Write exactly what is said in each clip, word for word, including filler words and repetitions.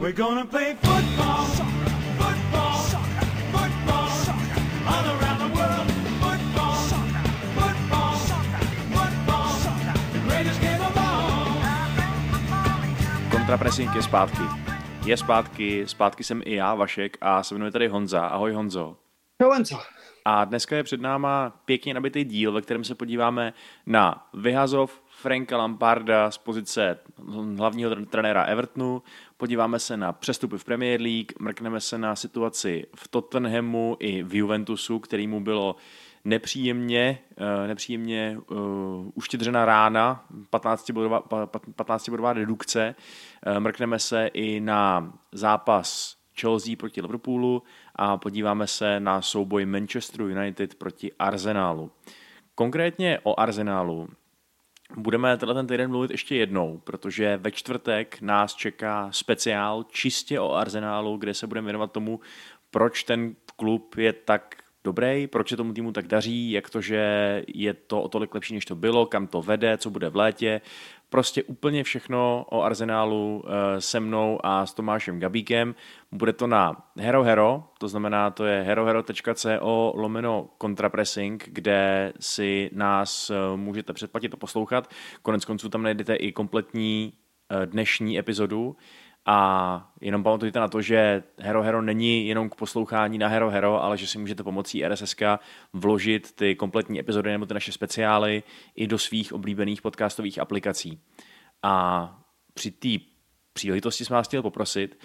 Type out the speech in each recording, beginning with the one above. We're gonna play football, soccer, football, soccer, football, soccer, all around the world. Football, soccer, football, soccer, football, soccer, the greatest game of all. Contrapressing je zpátky. Je zpátky, zpátky jsem i já, Vašek, a se jmenuje tady Honza. Ahoj, Honzo. Ahoj, Honzo. A dneska je před náma pěkně nabitý díl, ve kterém se podíváme na vyhazov Franka Lamparda z pozice hlavního trenéra Evertonu, podíváme se na přestupy v Premier League, mrkneme se na situaci v Tottenhamu i v Juventusu, kterýmu bylo nepříjemně, nepříjemně uh, uštědřena rána, patnáctibodová redukce, mrkneme se i na zápas Chelsea proti Liverpoolu a podíváme se na souboj Manchesteru United proti Arsenalu. Konkrétně o Arsenalu budeme tenhle ten týden mluvit ještě jednou, protože ve čtvrtek nás čeká speciál čistě o Arsenalu, kde se budeme věnovat tomu, proč ten klub je tak dobrý, proč se tomu týmu tak daří, jak to, že je to o tolik lepší, než to bylo, kam to vede, co bude v létě. Prostě úplně všechno o Arsenalu se mnou a s Tomášem Gabíkem. Bude to na herohero, to znamená, to je herohero.co lomeno contrapressing, kde si nás můžete předplatit a poslouchat. Konec konců tam najdete i kompletní dnešní epizodu. A jenom pamatujte na to, že Hero Hero není jenom k poslouchání na Hero Hero, ale že si můžete pomocí R S S K vložit ty kompletní epizody nebo ty naše speciály i do svých oblíbených podcastových aplikací. A při té příležitosti jsem vás chtěl poprosit,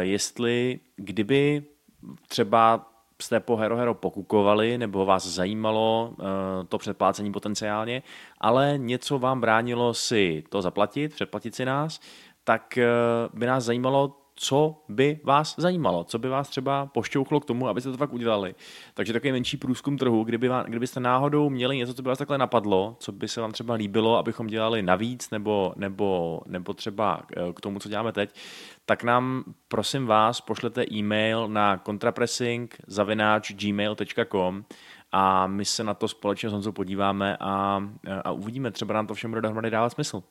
jestli kdyby třeba jste po Hero Hero pokukovali nebo vás zajímalo to předplácení potenciálně, ale něco vám bránilo si to zaplatit, předplatit si nás, tak by nás zajímalo, co by vás zajímalo, co by vás třeba pošťouchlo k tomu, abyste to fakt udělali. Takže takový menší průzkum trhu, kdyby vám, kdybyste náhodou měli něco, co by vás takhle napadlo, co by se vám třeba líbilo, abychom dělali navíc nebo, nebo, nebo třeba k tomu, co děláme teď, tak nám, prosím vás, pošlete e-mail na contrapressing zavináč gmail tečka com a my se na to společně s Honzou podíváme a, a uvidíme, třeba nám to všem bude dohromady dávat smysl.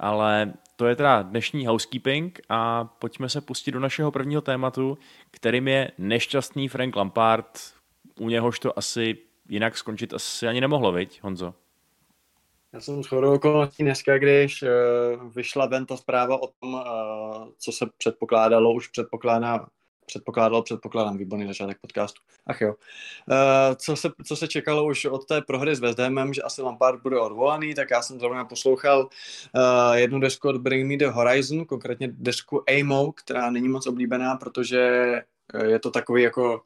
Ale to je teda dnešní housekeeping a pojďme se pustit do našeho prvního tématu, kterým je nešťastný Frank Lampard. U něhož to asi jinak skončit asi ani nemohlo, viď, Honzo? Já jsem shodou okolností dneska, když vyšla ven ta zpráva o tom, co se předpokládalo, už předpokládá, předpokládalo, předpokládám, výborný začátek podcastu. Ach jo. Co se, co se čekalo už od té prohry s West Hamem, že asi Lampard bude odvolaný, tak já jsem zrovna poslouchal jednu desku od Bring Me The Horizon, konkrétně desku A I M O, která není moc oblíbená, protože je to takový jako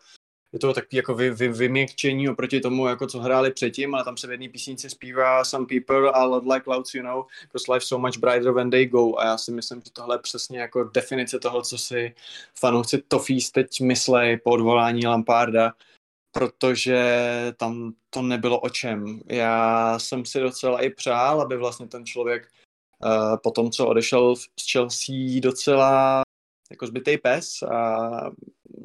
je to takový jako vy, vy, vyměkčení oproti tomu, jako co hráli předtím, ale tam se v jedné písnici zpívá Some people are loud like clouds, you know, because life's so much brighter when they go. A já si myslím, že tohle je přesně jako definice toho, co si fanoušci Toffees teď myslej po odvolání Lamparda, protože tam to nebylo o čem. Já jsem si docela i přál, aby vlastně ten člověk uh, po tom, co odešel z Chelsea, docela jako zbytej pes a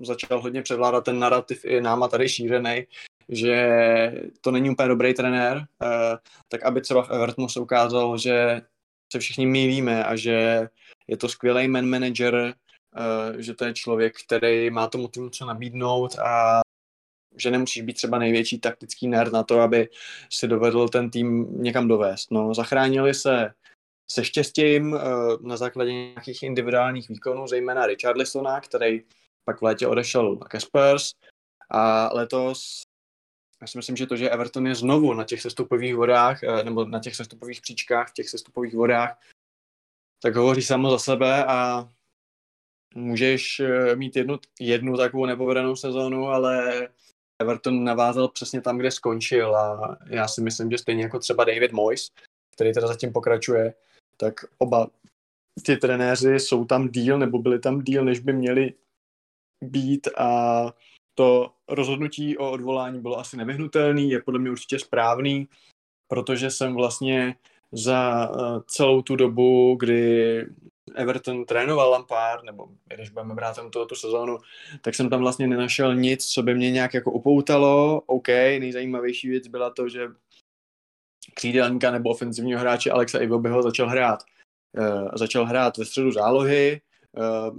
začal hodně převládat ten narrativ i náma tady šířenej, že to není úplně dobrý trenér, tak aby třeba v Evertonu se ukázal, že se všichni mýlíme a že je to skvělý man manager, že to je člověk, který má tomu týmu co nabídnout a že nemusíš být třeba největší taktický nerd na to, aby si dovedl ten tým někam dovést. No, zachránili se se štěstím na základě nějakých individuálních výkonů, zejména Richarlisona, který pak v létě odešel na Kaspers a letos, já si myslím, že to, že Everton je znovu na těch sestupových vodách, nebo na těch sestupových příčkách, v těch sestupových vodách, tak hovoří samo za sebe a můžeš mít jednu, jednu takovou nepovedenou sezónu, ale Everton navázal přesně tam, kde skončil a já si myslím, že stejně jako třeba David Moyes, který teda zatím pokračuje, tak oba ty trenéři jsou tam díl, nebo byli tam díl, než by měli být a to rozhodnutí o odvolání bylo asi nevyhnutelné, je podle mě určitě správný, protože jsem vlastně za celou tu dobu, kdy Everton trénoval Lampard, nebo když budeme brát tu sezónu, tak jsem tam vlastně nenašel nic, co by mě nějak jako upoutalo. OK, nejzajímavější věc byla to, že křídelníka nebo ofenzivního hráče Alexa Iwobiho začal hrát. E, začal hrát ve středu zálohy, Uh,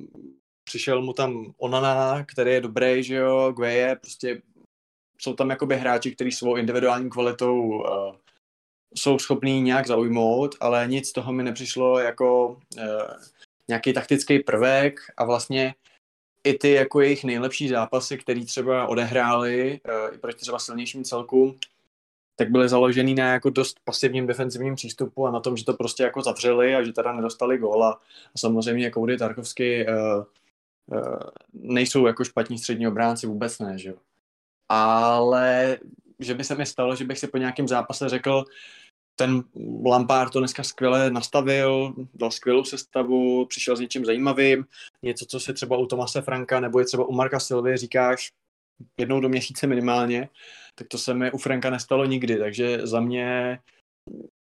přišel mu tam Onana, který je dobrý, že jo, Gueye, prostě jsou tam jakoby hráči, kteří svou individuální kvalitou uh, jsou schopní nějak zaujmout, ale nic z toho mi nepřišlo jako uh, nějaký taktický prvek a vlastně i ty jako jejich nejlepší zápasy, které třeba odehráli uh, i proti třeba silnějším celkům, tak byly založený na jako dost pasivním defensivním přístupu a na tom, že to prostě jako zavřeli a že teda nedostali góla. A samozřejmě Coady, Tarkowski uh, uh, nejsou jako špatní střední obránci, vůbec ne, že jo. Ale že by se mi stalo, že bych si po nějakém zápase řekl, ten Lampard to dneska skvěle nastavil, dal skvělou sestavu, přišel s něčím zajímavým, něco, co si třeba u Thomase Franka nebo je třeba u Marca Silvy říkáš jednou do měsíce minimálně, tak to se mi u Franka nestalo nikdy, takže za mě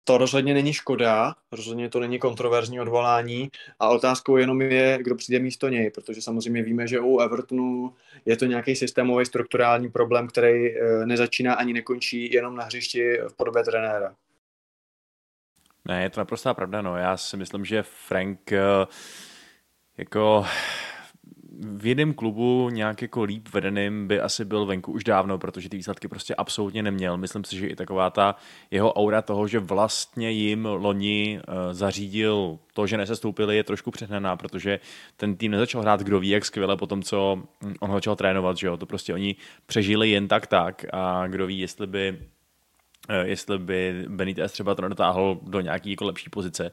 to rozhodně není škoda, rozhodně to není kontroverzní odvolání a otázkou jenom je, kdo přijde místo něj, protože samozřejmě víme, že u Evertonu je to nějaký systémový strukturální problém, který nezačíná ani nekončí jenom na hřišti v podobě trenéra. Ne, je to naprostá pravda, no. Já si myslím, že Frank jako v jednom klubu nějak jako líp vedeným by asi byl venku už dávno, protože ty výsledky prostě absolutně neměl. Myslím si, že i taková ta jeho aura toho, že vlastně jim loni zařídil to, že nesestoupili, je trošku přehnaná, protože ten tým nezačal hrát kdo ví jak skvěle po tom, co on začal trénovat, že jo. To prostě oni přežili jen tak tak a kdo ví, jestli by jestli by Benitez třeba to dotáhl do nějaké jako lepší pozice.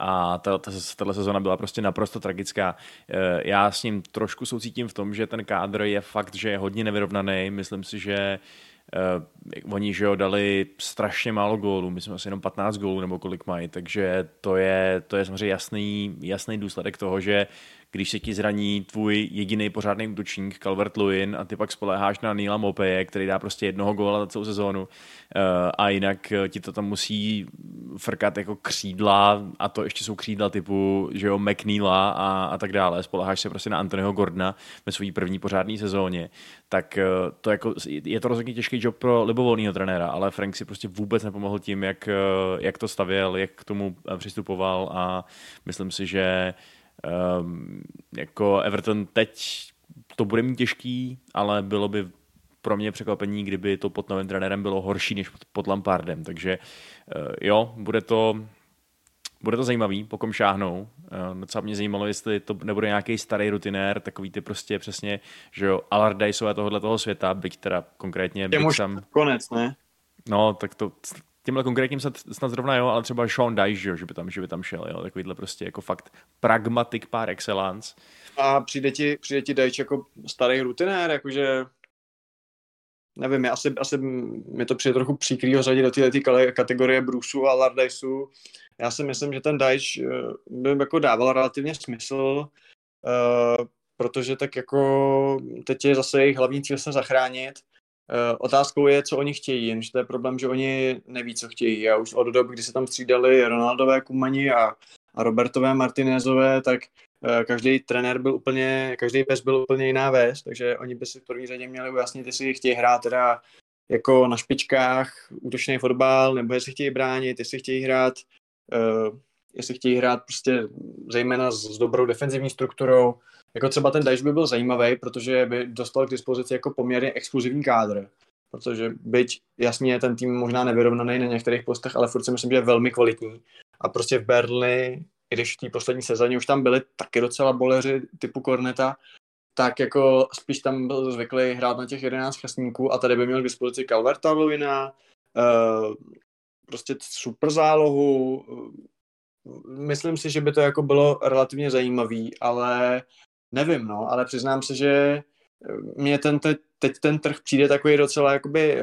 A ta, ta, tato sezona byla prostě naprosto tragická. Já s ním trošku soucítím v tom, že ten kádr je fakt, že je hodně nevyrovnaný. Myslím si, že uh, oni že jo, dali strašně málo gólů, myslím asi jenom patnáct gólů nebo kolik mají, takže to je, to je samozřejmě jasný, jasný důsledek toho, že když se ti zraní tvůj jediný pořádný útočník Calvert-Lewin a ty pak spoléháš na Neila Mopeje, který dá prostě jednoho góla za celou sezónu a jinak ti to tam musí frkat jako křídla a to ještě jsou křídla typu, že jo, McNeila a, a tak dále. Spoléháš se prostě na Anthonyho Gordona ve své první pořádné sezóně, tak to jako, je to rozhodně těžký job pro libovolného trenéra, ale Frank si prostě vůbec nepomohl tím, jak, jak to stavěl, jak k tomu přistupoval a myslím si, že Um, jako Everton teď to bude mít těžký, ale bylo by pro mě překvapení, kdyby to pod novým trenérem bylo horší než pod, pod Lampardem, takže uh, jo, bude to bude to zajímavý, po kom šáhnou. Uh, docela mě zajímalo, jestli to nebude nějaký starý rutinér, takový ty prostě přesně, že jo, Allardyceové tohohle toho světa, byť teda konkrétně byť tam... konec, ne? No, tak to... Tímhle konkrétním se snad zrovna, jo, ale třeba Sean Dyche, jo, že by tam, že by tam šel, jo, takovýhle prostě jako fakt pragmatik par excellence. A přijde ti, přijde ti Dyche jako starý rutinér, jakože, nevím, asi, asi mi to přijde trochu příkrý ho řadit do této kategorie Bruce'u a Allardyce'u. Já si myslím, že ten Dyche by jako dával relativně smysl, uh, protože tak jako teď je zase jejich hlavní cíl se zachránit. Otázkou je, co oni chtějí, jenže to je problém, že oni neví, co chtějí a už od doby, kdy se tam střídali Ronaldové, Kumani a, a Robertové Martinezové, tak uh, každý trenér byl úplně, každý vez byl úplně jiná vez, takže oni by si v první řadě měli ujasnit, jestli chtějí hrát teda jako na špičkách útočný fotbal, nebo jestli chtějí bránit, jestli chtějí hrát uh, jestli chtějí hrát prostě zejména s, s dobrou defenzivní strukturou. Jako třeba ten Dyche by byl zajímavý, protože by dostal k dispozici jako poměrně exkluzivní kádr. Protože byť jasně ten tým možná nevyrovnaný na některých postech, ale furt si myslím, že je velmi kvalitní. A prostě v Berly, i když v té poslední sezóně už tam byli taky docela boleři typu Korneta, tak jako spíš tam byl zvyklý hrát na těch jedenáct chasníků a tady by měl k dispozici Calverta-Lewina, prostě super zálohu. Myslím si, že by to jako bylo relativně zajímavý, ale nevím, no, ale přiznám se, že mě ten te, teď ten trh přijde takový docela jakoby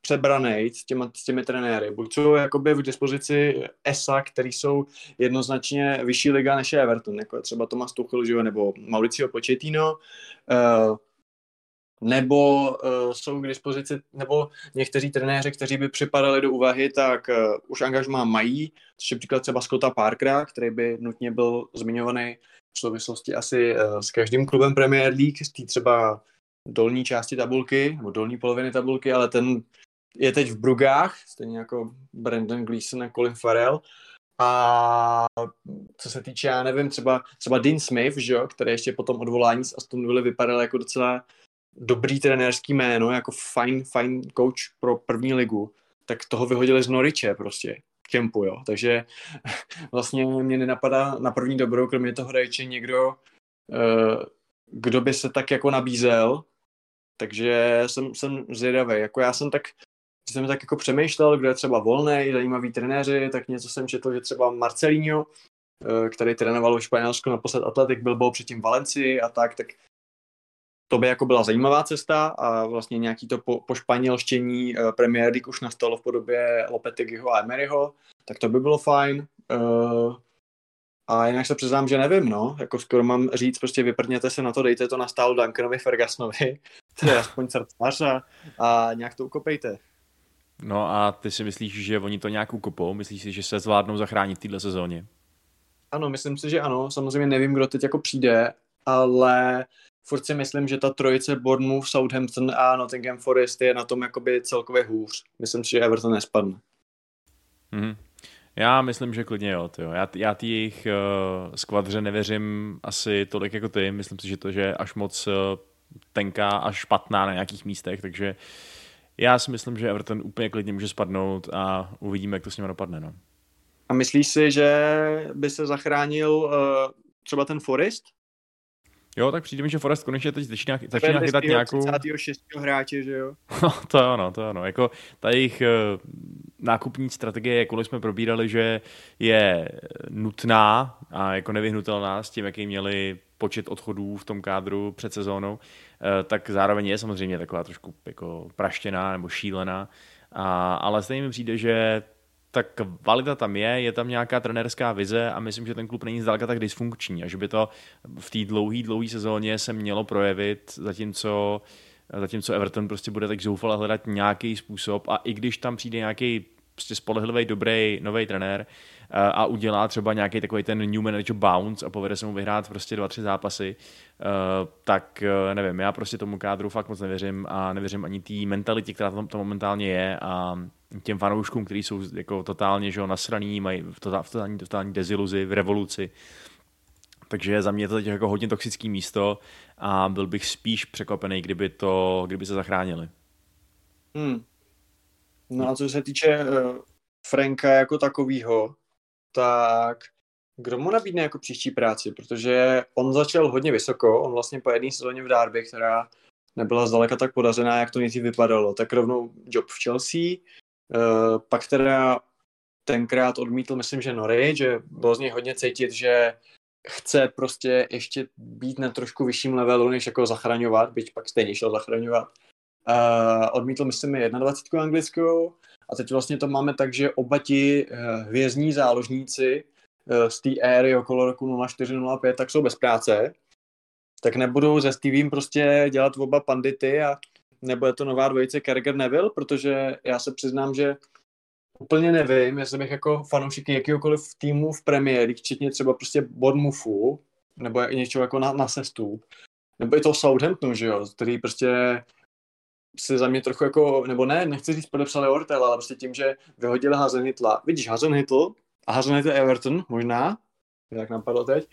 přebranej s těmi, s těmi trenéry. Buď jsou jakoby v dispozici E S A, který jsou jednoznačně vyšší liga než je Everton, jako třeba Thomas Tuchel nebo Mauricio Pochettino, uh, nebo uh, jsou k dispozici, nebo někteří trenéři, kteří by připadali do úvahy, tak uh, už angažmá mají, což je příklad třeba Scotta Parkera, který by nutně byl zmiňovaný v souvislosti asi uh, s každým klubem Premier League, z té třeba dolní části tabulky, nebo dolní poloviny tabulky, ale ten je teď v Brugách, stejně jako Brendan Gleeson a Colin Farrell, A co se týče, já nevím, třeba, třeba Dean Smith, že jo, který ještě po tom odvolání z Aston Villa vypadal jako docela dobrý trenérský jméno, jako fajn, fajn coach pro první ligu, tak toho vyhodili z Norwiche prostě, Kempu, jo. Takže vlastně mě nenapadá na první dobrou, kromě toho Norwiche, někdo, kdo by se tak jako nabízel, takže jsem, jsem zvědavý. Jako já jsem tak jsem tak jako přemýšlel, kdo je třeba volnej, zajímavý trenéři, tak něco jsem četl, že třeba Marcelinho, který trénoval ve Španělsku, naposled Atletic Bilbao, předtím Valencii a tak, tak to by jako byla zajímavá cesta a vlastně nějaký to po, pošpanělštění Premier League už nastalo v podobě Lopeteguiho a Emeryho, tak to by bylo fajn. A jinak se přiznám, že nevím, no, jako skoro mám říct, prostě vyprdněte se na to, dejte to na stálo Duncanovi Fergusonovi, tedy aspoň srdcař a, a nějak to ukopejte. No a ty si myslíš, že oni to nějak ukopou? Myslíš si, že se zvládnou zachránit v této sezóně? Ano, myslím si, že ano. Samozřejmě nevím, kdo teď jako přijde, ale furt si myslím, že ta trojice Bournemouth, Southampton a Nottingham Forest je na tom jakoby celkově hůř. Myslím si, že Everton nespadne. Mhm. Já myslím, že klidně jo. Tyjo. Já, já ty jejich uh, skvadře nevěřím asi tolik jako ty. Myslím si, že to je až moc uh, tenká až špatná na nějakých místech, takže já si myslím, že Everton úplně klidně může spadnout a uvidíme, jak to s ním dopadne. No. A myslíš si, že by se zachránil uh, třeba ten Forest? Jo, tak přijde mi, že Forest konečně teď začíná chytat nějakou... třicátého šestého hráče, že jo? No, to je ono, to je ono. Jako ta jejich uh, nákupní strategie, jakou jsme probírali, že je nutná a jako nevyhnutelná s tím, jaký měli počet odchodů v tom kádru před sezónou, tak zároveň je samozřejmě taková trošku jako praštěná nebo šílená, a, ale stejně mi přijde, že ta kvalita tam je, je tam nějaká trenérská vize a myslím, že ten klub není zdaleka tak dysfunkční a že by to v té dlouhé, dlouhé sezóně se mělo projevit, zatímco, zatímco Everton prostě bude tak zoufale hledat nějaký způsob a i když tam přijde nějaký prostě spolehlivý, dobrý, nový trenér a udělá třeba nějaký takový ten new manager bounce a povede se mu vyhrát prostě dva, tři zápasy, tak nevím, já prostě tomu kádru fakt moc nevěřím a nevěřím ani té mentalitě, která tam, tam momentálně je a těm fanouškům, kteří jsou jako totálně že, nasraný, mají v totální, totální deziluzi, v revoluci. Takže za mě je to teď jako hodně toxické místo a byl bych spíš překvapený, kdyby, to, kdyby se zachránili. Hmm. No a co se týče uh, Franka jako takovýho, tak kdo mu nabídne jako příští práci? Protože on začal hodně vysoko, on vlastně po jedné sezóně v Derby, která nebyla zdaleka tak podařená, jak to nejdřív vypadalo, tak rovnou job v Chelsea, uh, pak teda tenkrát odmítl, myslím, že Norwich, že bylo z něj hodně cítit, že chce prostě ještě být na trošku vyšším levelu, než jako zachraňovat, byť pak stejně šel zachraňovat. Uh, odmítl, myslím, jednadvacítku anglickou a teď vlastně to máme tak, že oba ti uh, hvězdní záložníci uh, z té éry okolo roku nula čtyři nula pět tak jsou bez práce, tak nebudou se Stevem prostě dělat oba pandity a nebo je to nová dvojice Carragher Neville, protože já se přiznám, že úplně nevím, jestli bych jako fanoušek jakýhokoliv týmu v premiéry, včetně třeba prostě Bournemouthu nebo něčeho jako na, na sestup, nebo i toho Southamptonu, že jo, který prostě se za mě trochu jako, nebo ne, nechci říct podepsali Ortel, ale prostě tím, že vyhodili Hasenhüttla. Vidíš, Hasenhüttl a Hasenhüttl Everton, možná, jak napadlo teď.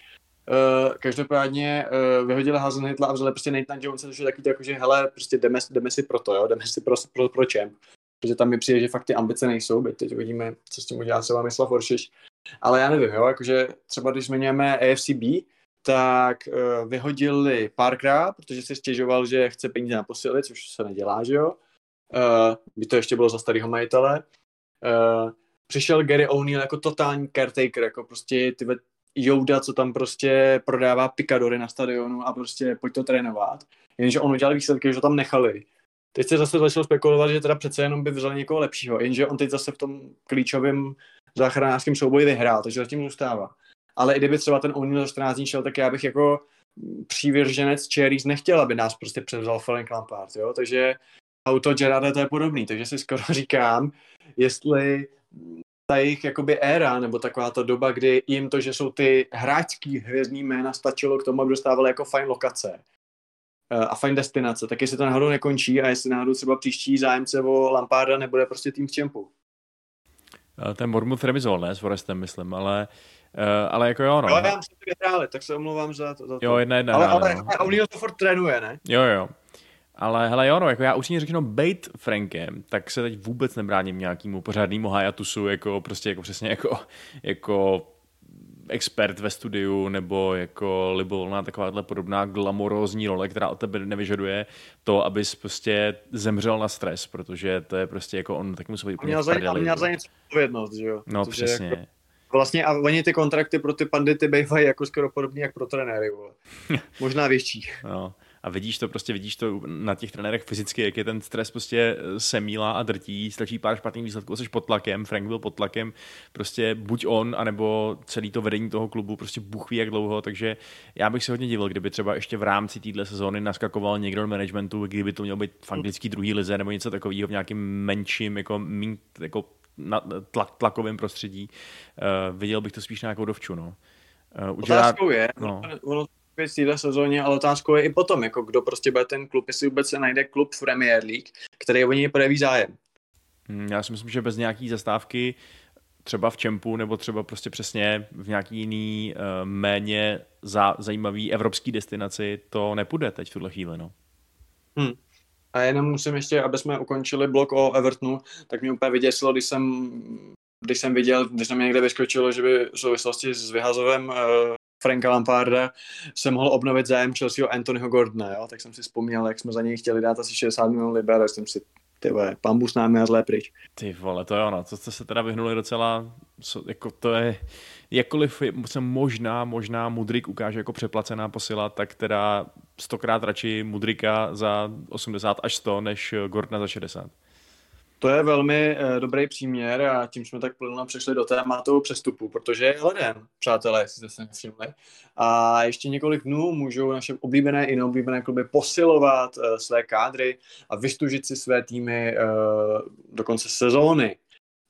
Uh, každopádně uh, vyhodili Hasenhüttla a vzali prostě Nathan Jonesa, což je takový jako, že hele, prostě jdeme, jdeme si pro to, jo, jdeme si pro, pro, pro čem. Protože tam mi přijde, že fakt ty ambice nejsou, byť teď uvidíme, co s tím udělá třeba Mislav Oršiš. Ale já nevím, jo, jakože třeba když zmiňujeme A F C B, tak uh, vyhodili párkrát, protože si stěžoval, že chce peníze na posily, což se nedělá, že jo. Uh, by to ještě bylo za starého majitele. Uh, přišel Gary O'Neill jako totální caretaker, jako prostě ty Jouda, co tam prostě prodává pikadory na stadionu a prostě pojď to trénovat. Jenže on udělal výsledky, že ho tam nechali. Teď se zase začalo spekulovat, že teda přece jenom by vzal někoho lepšího, jenže on teď zase v tom klíčovém záchranářském souboji vyhrál, takže zatím zůstává. Ale i kdyby třeba ten O'Neill za čtrnáct dní šel, tak já bych jako přívěrženec Cherries nechtěl, aby nás prostě převzal Frank Lampard, jo? Takže auto Gerrarda to je podobný, takže si skoro říkám, jestli ta jejich jakoby éra, nebo taková ta doba, kdy jim to, že jsou ty hráčský hvězdní jména, stačilo k tomu, aby dostávali jako fajn lokace a fajn destinace, tak jestli to náhodou nekončí a jestli náhodou třeba příští zájemce o Lamparda nebude prostě tým v čempu. ten Bournemouth remizoval, ne, s Forestem, myslím, ale, ale jako jo, no. Jo, já myslím, že hráli, tak se omlouvám za to. Za to. Jo, jedna jedna. Ale, ale, ale O'Neill to furt trénuje, ne? Jo, jo. Ale hele, jo, no, jako já upřímně řeknu, bejt Frankem, tak se teď vůbec nebráním nějakému pořádnému hiatusu, jako prostě jako přesně jako, jako expert ve studiu, nebo jako libovolná takováhle podobná glamorózní role, která od tebe nevyžaduje to, abys prostě zemřel na stres, protože to je prostě jako on tak musel být úplně vprdeli. A měl za něco odpovědnost, že jo? No, protože přesně. Jako, vlastně a oni ty kontrakty pro ty pandity bývají jako skoro podobný jak pro trenéry, vole. Možná větší. No. A vidíš to prostě, vidíš to na těch trenérech fyzicky, jak je ten stres prostě semílá a drtí, stačí pár špatných výsledků, jsi pod tlakem, Frank byl pod tlakem, prostě buď on, anebo celý to vedení toho klubu, prostě bůh ví jak dlouho, takže já bych se hodně divil, kdyby třeba ještě v rámci téhle sezóny naskakoval někdo do managementu, kdyby to mělo být v anglický druhý lize, nebo něco takového v nějakým menším, jako, jako na, tlak, tlakovém prostředí. Uh, viděl bych to spíš na nějakou dovču, no. Uh, Otázkou já, je, no. V této sezóně, ale otázkou je i potom, jako kdo prostě bude ten klub, jestli vůbec se najde klub v Premier League, který o něj projeví zájem. Já si myslím, že bez nějaký zastávky, třeba v čempu, nebo třeba prostě přesně v nějaký jiný méně zajímavý evropský destinaci, to nepůjde teď v tuhle chvíli, no. Hmm. A jenom musím ještě, aby jsme ukončili blok o Evertonu, tak mě úplně vyděsilo, když jsem, když jsem viděl, když tam mě někde vyskočilo, že by v souvislosti s vyhazovem Franka Lamparda se mohl obnovit zájem Chelseaho Anthonyho Gordona, jo? Tak jsem si vzpomněl, jak jsme za něj chtěli dát asi šedesát milionů liber, a jsem si, ty vole, pambu s námi a zlé pryč. Ty vole, to je ono, to jste se teda vyhnuli docela, jako to je, jakkoliv se možná, možná Mudryk ukáže jako přeplacená posila, tak teda stokrát radši Mudryka za osmdesát až sto, než Gordona za šedesát. To je velmi uh, dobrý příměr a tím jsme tak plně přešli do tématu přestupu, protože je leden, přátelé, jestli jste se nevšimli. A ještě několik dnů můžou naše oblíbené i neoblíbené kluby posilovat uh, své kádry a vystužit si své týmy uh, do konce sezóny.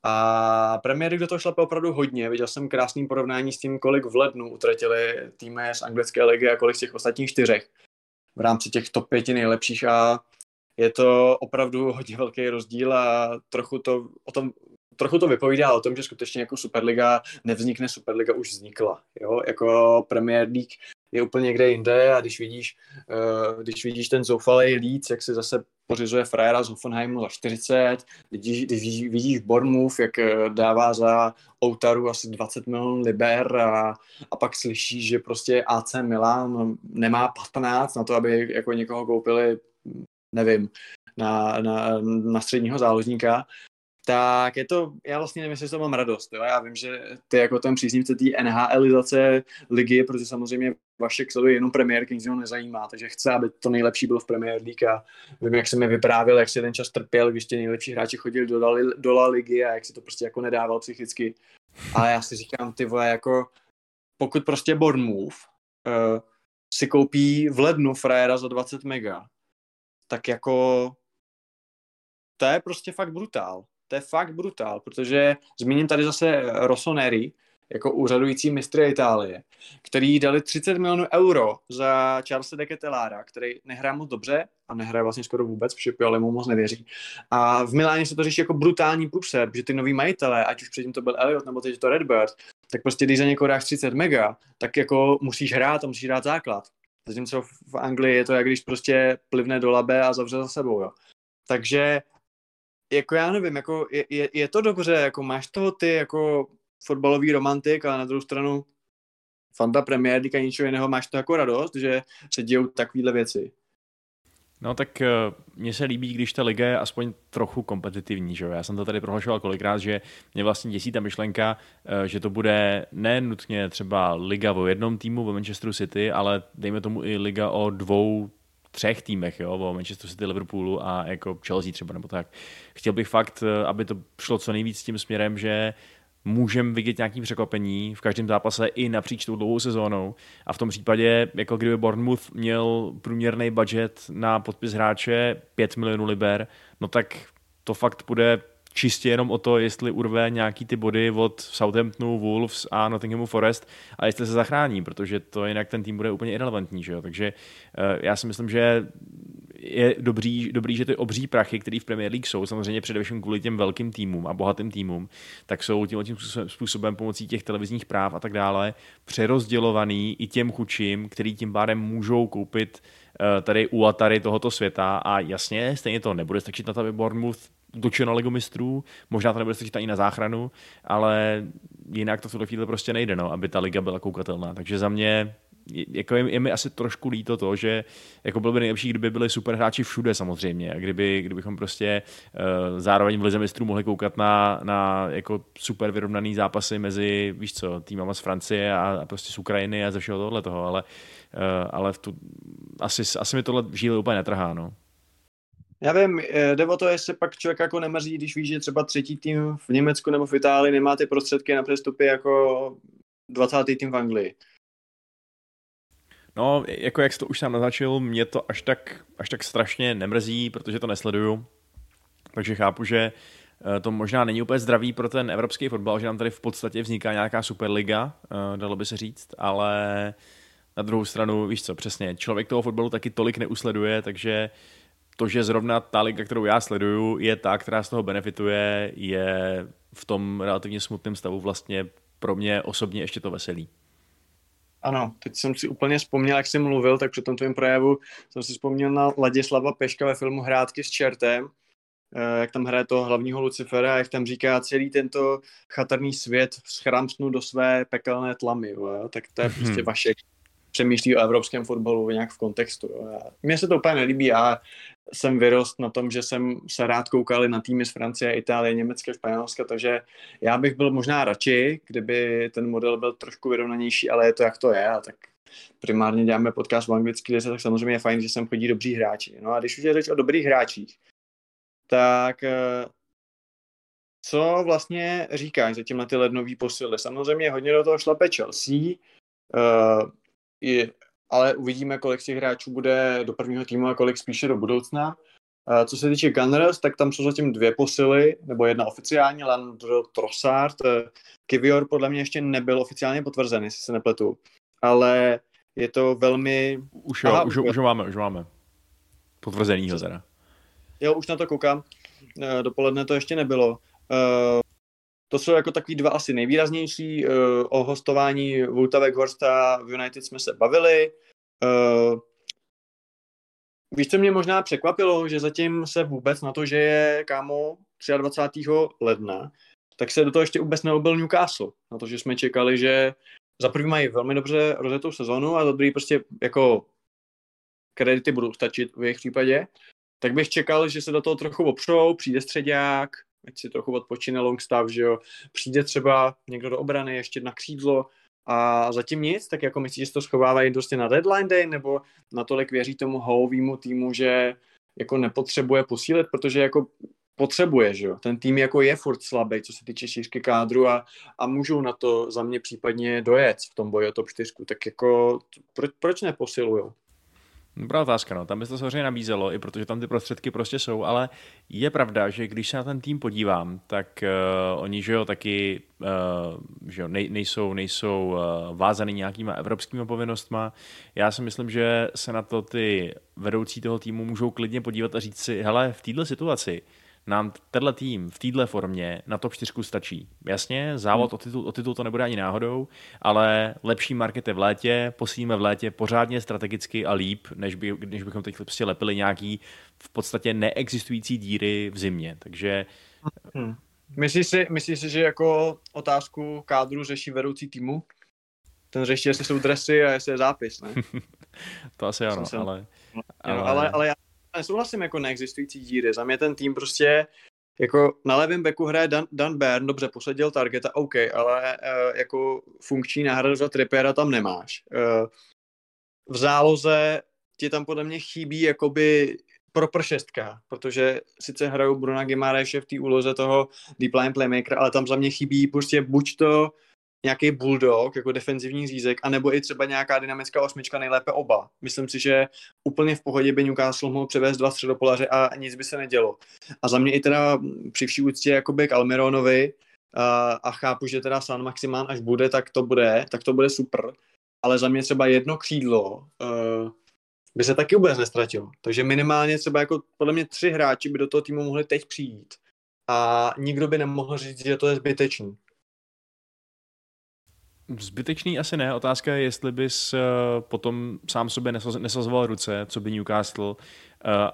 A Premier League do toho šlape opravdu hodně. Viděl jsem krásný porovnání s tím, kolik v lednu utratili týmy z anglické ligy a kolik z těch ostatních čtyřech v rámci těch top pěti nejlepších a je to opravdu hodně velký rozdíl a trochu to, o tom, trochu to vypovídá o tom, že skutečně jako Superliga nevznikne, Superliga už vznikla. Jo? Jako Premier League je úplně někde jinde a když vidíš, když vidíš ten zoufalý Leeds, jak si zase pořizuje frajera z Hoffenheimu za čtyřicet, vidíš, když vidíš Bournemouth, jak dává za Outaru asi dvacet milionů liber a, a pak slyšíš, že prostě A C Milan nemá patnáct na to, aby jako někoho koupili nevím, na, na, na středního záložníka, tak je to, já vlastně nevím, jestli to mám radost. Jo? Já vím, že ty jako ten příznivce té NHLizace ligy, protože samozřejmě Vašek sleduje jenom Premier, když ho nezajímá, takže chce, aby to nejlepší bylo v Premier League a vím, jak se mi vyprávěl, jak se ten čas trpěl, když ti nejlepší hráči chodili do, do La ligy a jak si to prostě jako nedával psychicky. Ale já si říkám, ty vole, jako pokud prostě Bournemouth uh, si koupí v lednu frajera za dvacet mega, tak jako to je prostě fakt brutál. To je fakt brutál, protože zmíním tady zase Rossoneri, jako úřadující mistry Itálie, který dali třicet milionů euro za Charlesa de Ketelaera, který nehrá moc dobře a nehraje vlastně skoro vůbec, protože Pioli mu moc nevěří. A v Miláně se to řeší jako brutální průser, že ty noví majitelé, ať už předtím to byl Elliot nebo teď to Redbird, tak prostě když za někoho dáš třicet mega, tak jako musíš hrát a musíš hrát základ. Zatímco v Anglii je to, jak když prostě plivne do labe a zavře za sebou, jo. Takže, jako já nevím, jako je, je, je to dobře, jako máš toho ty jako fotbalový romantik, ale na druhou stranu fanda Premier League a ničeho jiného, máš to jako radost, že se dějou takovýhle věci. No tak mně se líbí, když ta liga je aspoň trochu kompetitivní, že jo. Já jsem to tady prohlašoval kolikrát, že mě vlastně děsí ta myšlenka, že to bude ne nutně třeba liga o jednom týmu, o Manchesteru City, ale dejme tomu i liga o dvou, třech týmech, jo, o Manchesteru City, Liverpoolu a jako Chelsea třeba nebo tak. Chtěl bych fakt, aby to šlo co nejvíc tím směrem, že můžeme vidět nějaké překvapení v každém zápase i napříč tou dlouhou sezónou. A v tom případě, jako kdyby Bournemouth měl průměrný budget na podpis hráče pět milionů liber, no tak to fakt bude čistě jenom o to, jestli urve nějaký ty body od Southamptonu, Wolves a Nottinghamu Forest a jestli se zachrání, protože to jinak ten tým bude úplně irelevantní, že jo. Takže já si myslím, že je dobrý, dobrý, že ty obří prachy, které v Premier League jsou, samozřejmě především kvůli těm velkým týmům a bohatým týmům, tak jsou tímhle tím způsobem pomocí těch televizních práv a tak dále přerozdělovaný i těm chudším, který tím pádem můžou koupit tady u Atary tohoto světa. A jasně, stejně to nebude stačit na to, aby Bournemouth dočil na ligu mistrů, možná to nebude stačit ani na záchranu, ale jinak to v tuto chvíli prostě nejde, no, aby ta liga byla koukatelná. Takže za mě jako je, je mi asi trošku líto to, že jako bylo by nejlepší, kdyby byli superhráči všude samozřejmě, a kdyby, kdybychom prostě uh, zároveň v lize mistrů mohli koukat na, na jako super vyrovnaný zápasy mezi, víš co, týmama z Francie a, a prostě z Ukrajiny a ze všeho tohletoho, ale, uh, ale tu, asi, asi mi tohle žíle úplně netrhá, no. Já vím, jde o to, jestli pak člověk jako nemrzí, když ví, že třeba třetí tým v Německu nebo v Itálii nemá ty prostředky na přestupy jako dvacátý tým v Anglii. No, jako jak jsi to už sám naznačil, mě to až tak, až tak strašně nemrzí, protože to nesleduju. Takže chápu, že to možná není úplně zdravý pro ten evropský fotbal, že nám tady v podstatě vzniká nějaká superliga, dalo by se říct, ale na druhou stranu, víš co, přesně, člověk toho fotbalu taky tolik neusleduje, takže to, že zrovna ta liga, kterou já sleduju, je ta, která z toho benefituje, je v tom relativně smutném stavu vlastně pro mě osobně ještě to veselí. Ano, teď jsem si úplně vzpomněl, jak jsi mluvil, tak při tom tvém projevu jsem si vzpomněl na Ladislava Peška ve filmu Hrátky s čertem, jak tam hraje toho hlavního Lucifera a jak tam říká celý tento chatrný svět schramstnu do své pekelné tlamy. Jo? Tak to je hmm. prostě Vašek přemýšlí o evropském fotbalu nějak v kontextu. Jo? Mně se to úplně nelíbí, já jsem vyrost na tom, že jsem se rád koukal na týmy z Francie, Itálie, Německa, Španělska, takže já bych byl možná radši, kdyby ten model byl trošku vyrovnanější, ale je to, jak to je, a tak primárně děláme podcast v anglické lize, tak samozřejmě je fajn, že sem chodí dobří hráči. No a když už je řeč o dobrých hráčích, tak co vlastně říkáš zatím na ty lednový posily? Samozřejmě hodně do toho šlape Chelsea, i ale uvidíme, kolik těch hráčů bude do prvního týmu a kolik spíše do budoucna. Co se týče Gunners, tak tam jsou zatím dvě posily, nebo jedna oficiální, Landro Trossard. Kiwior podle mě ještě nebyl oficiálně potvrzen, jestli se nepletu. Ale je to velmi... Už jo, Aha, už, už ho máme, už ho máme. Potvrzenýho teda. Jo, už na to koukám. Dopoledne to ještě nebylo. To jsou jako takový dva asi nejvýraznější. O hostování Vouta Weghorsta v United jsme se bavili. Víš, co mě možná překvapilo, že zatím se vůbec na to, že je kámo dvacátého třetího ledna, tak se do toho ještě vůbec neobil Newcastle. Na to, že jsme čekali, že za první mají velmi dobře rozjetou sezonu a za druhý prostě jako kredity budou stačit v jejich případě. Tak bych čekal, že se do toho trochu opřou, přijde středák, ať si trochu odpočine long stav, že jo, přijde třeba někdo do obrany, ještě na křídlo a zatím nic, tak jako myslíš, že to schovávají prostě na deadline day, nebo natolik věří tomu holovýmu týmu, že jako nepotřebuje posílit, protože jako potřebuje, že jo, ten tým jako je furt slabý, co se týče šířky kádru a, a můžou na to za mě případně dojet v tom boji o top čtyřku, tak jako proč, proč neposilujou? Dobrá otázka, no. Tam by se to samozřejmě nabízelo, i protože tam ty prostředky prostě jsou, ale je pravda, že když se na ten tým podívám, tak uh, oni, že jo, taky uh, že jo, nej, nejsou, nejsou uh, vázaný nějakýma evropskými povinnostma. Já si myslím, že se na to ty vedoucí toho týmu můžou klidně podívat a říct si, hele, v této situaci nám tenhle tým v této formě na top čtyřku stačí. Jasně, závod o titul, o titul to nebude ani náhodou, ale lepší market je v létě, posílíme v létě pořádně strategicky a líp, než, by, než bychom teď prostě lepili nějaký v podstatě neexistující díry v zimě. Takže... Hmm. Myslíš si, myslíš si, že jako otázku kádru řeší vedoucí týmu? Ten řeší, jestli jsou dresy a jestli je zápis, ne? To asi ano, jsem ale... Jsem... ale... ale, ale já... nesouhlasím jako neexistující díry. Za mě ten tým prostě, jako na levém beku hraje Dan, Dan Burn, dobře, posadil targeta, OK, ale uh, jako funkční náhradu za Trippiera tam nemáš. Uh, v záloze ti tam podle mě chybí jakoby propršestka, protože sice hrajou Bruna Gimáreše v té úloze toho deep line playmaker, ale tam za mě chybí prostě buď to nějaký bulldog, jako defenzivní řízek, anebo i třeba nějaká dynamická osmička, nejlépe oba. Myslím si, že úplně v pohodě by Newcastle mohl převést dva středopolaře a nic by se nedělo. A za mě i teda při vší úctě jakoby k Almironovi a, a chápu, že teda San Maximán až bude, tak to bude, tak to bude super. Ale za mě třeba jedno křídlo, uh, by se taky vůbec nestratilo. Takže minimálně třeba jako podle mě tři hráči by do toho týmu mohli teď přijít. A nikdo by nemohl říct, že to je zbytečný. Zbytečný asi ne. Otázka je, jestli bys potom sám sobě nesazoval ruce, co by Newcastle,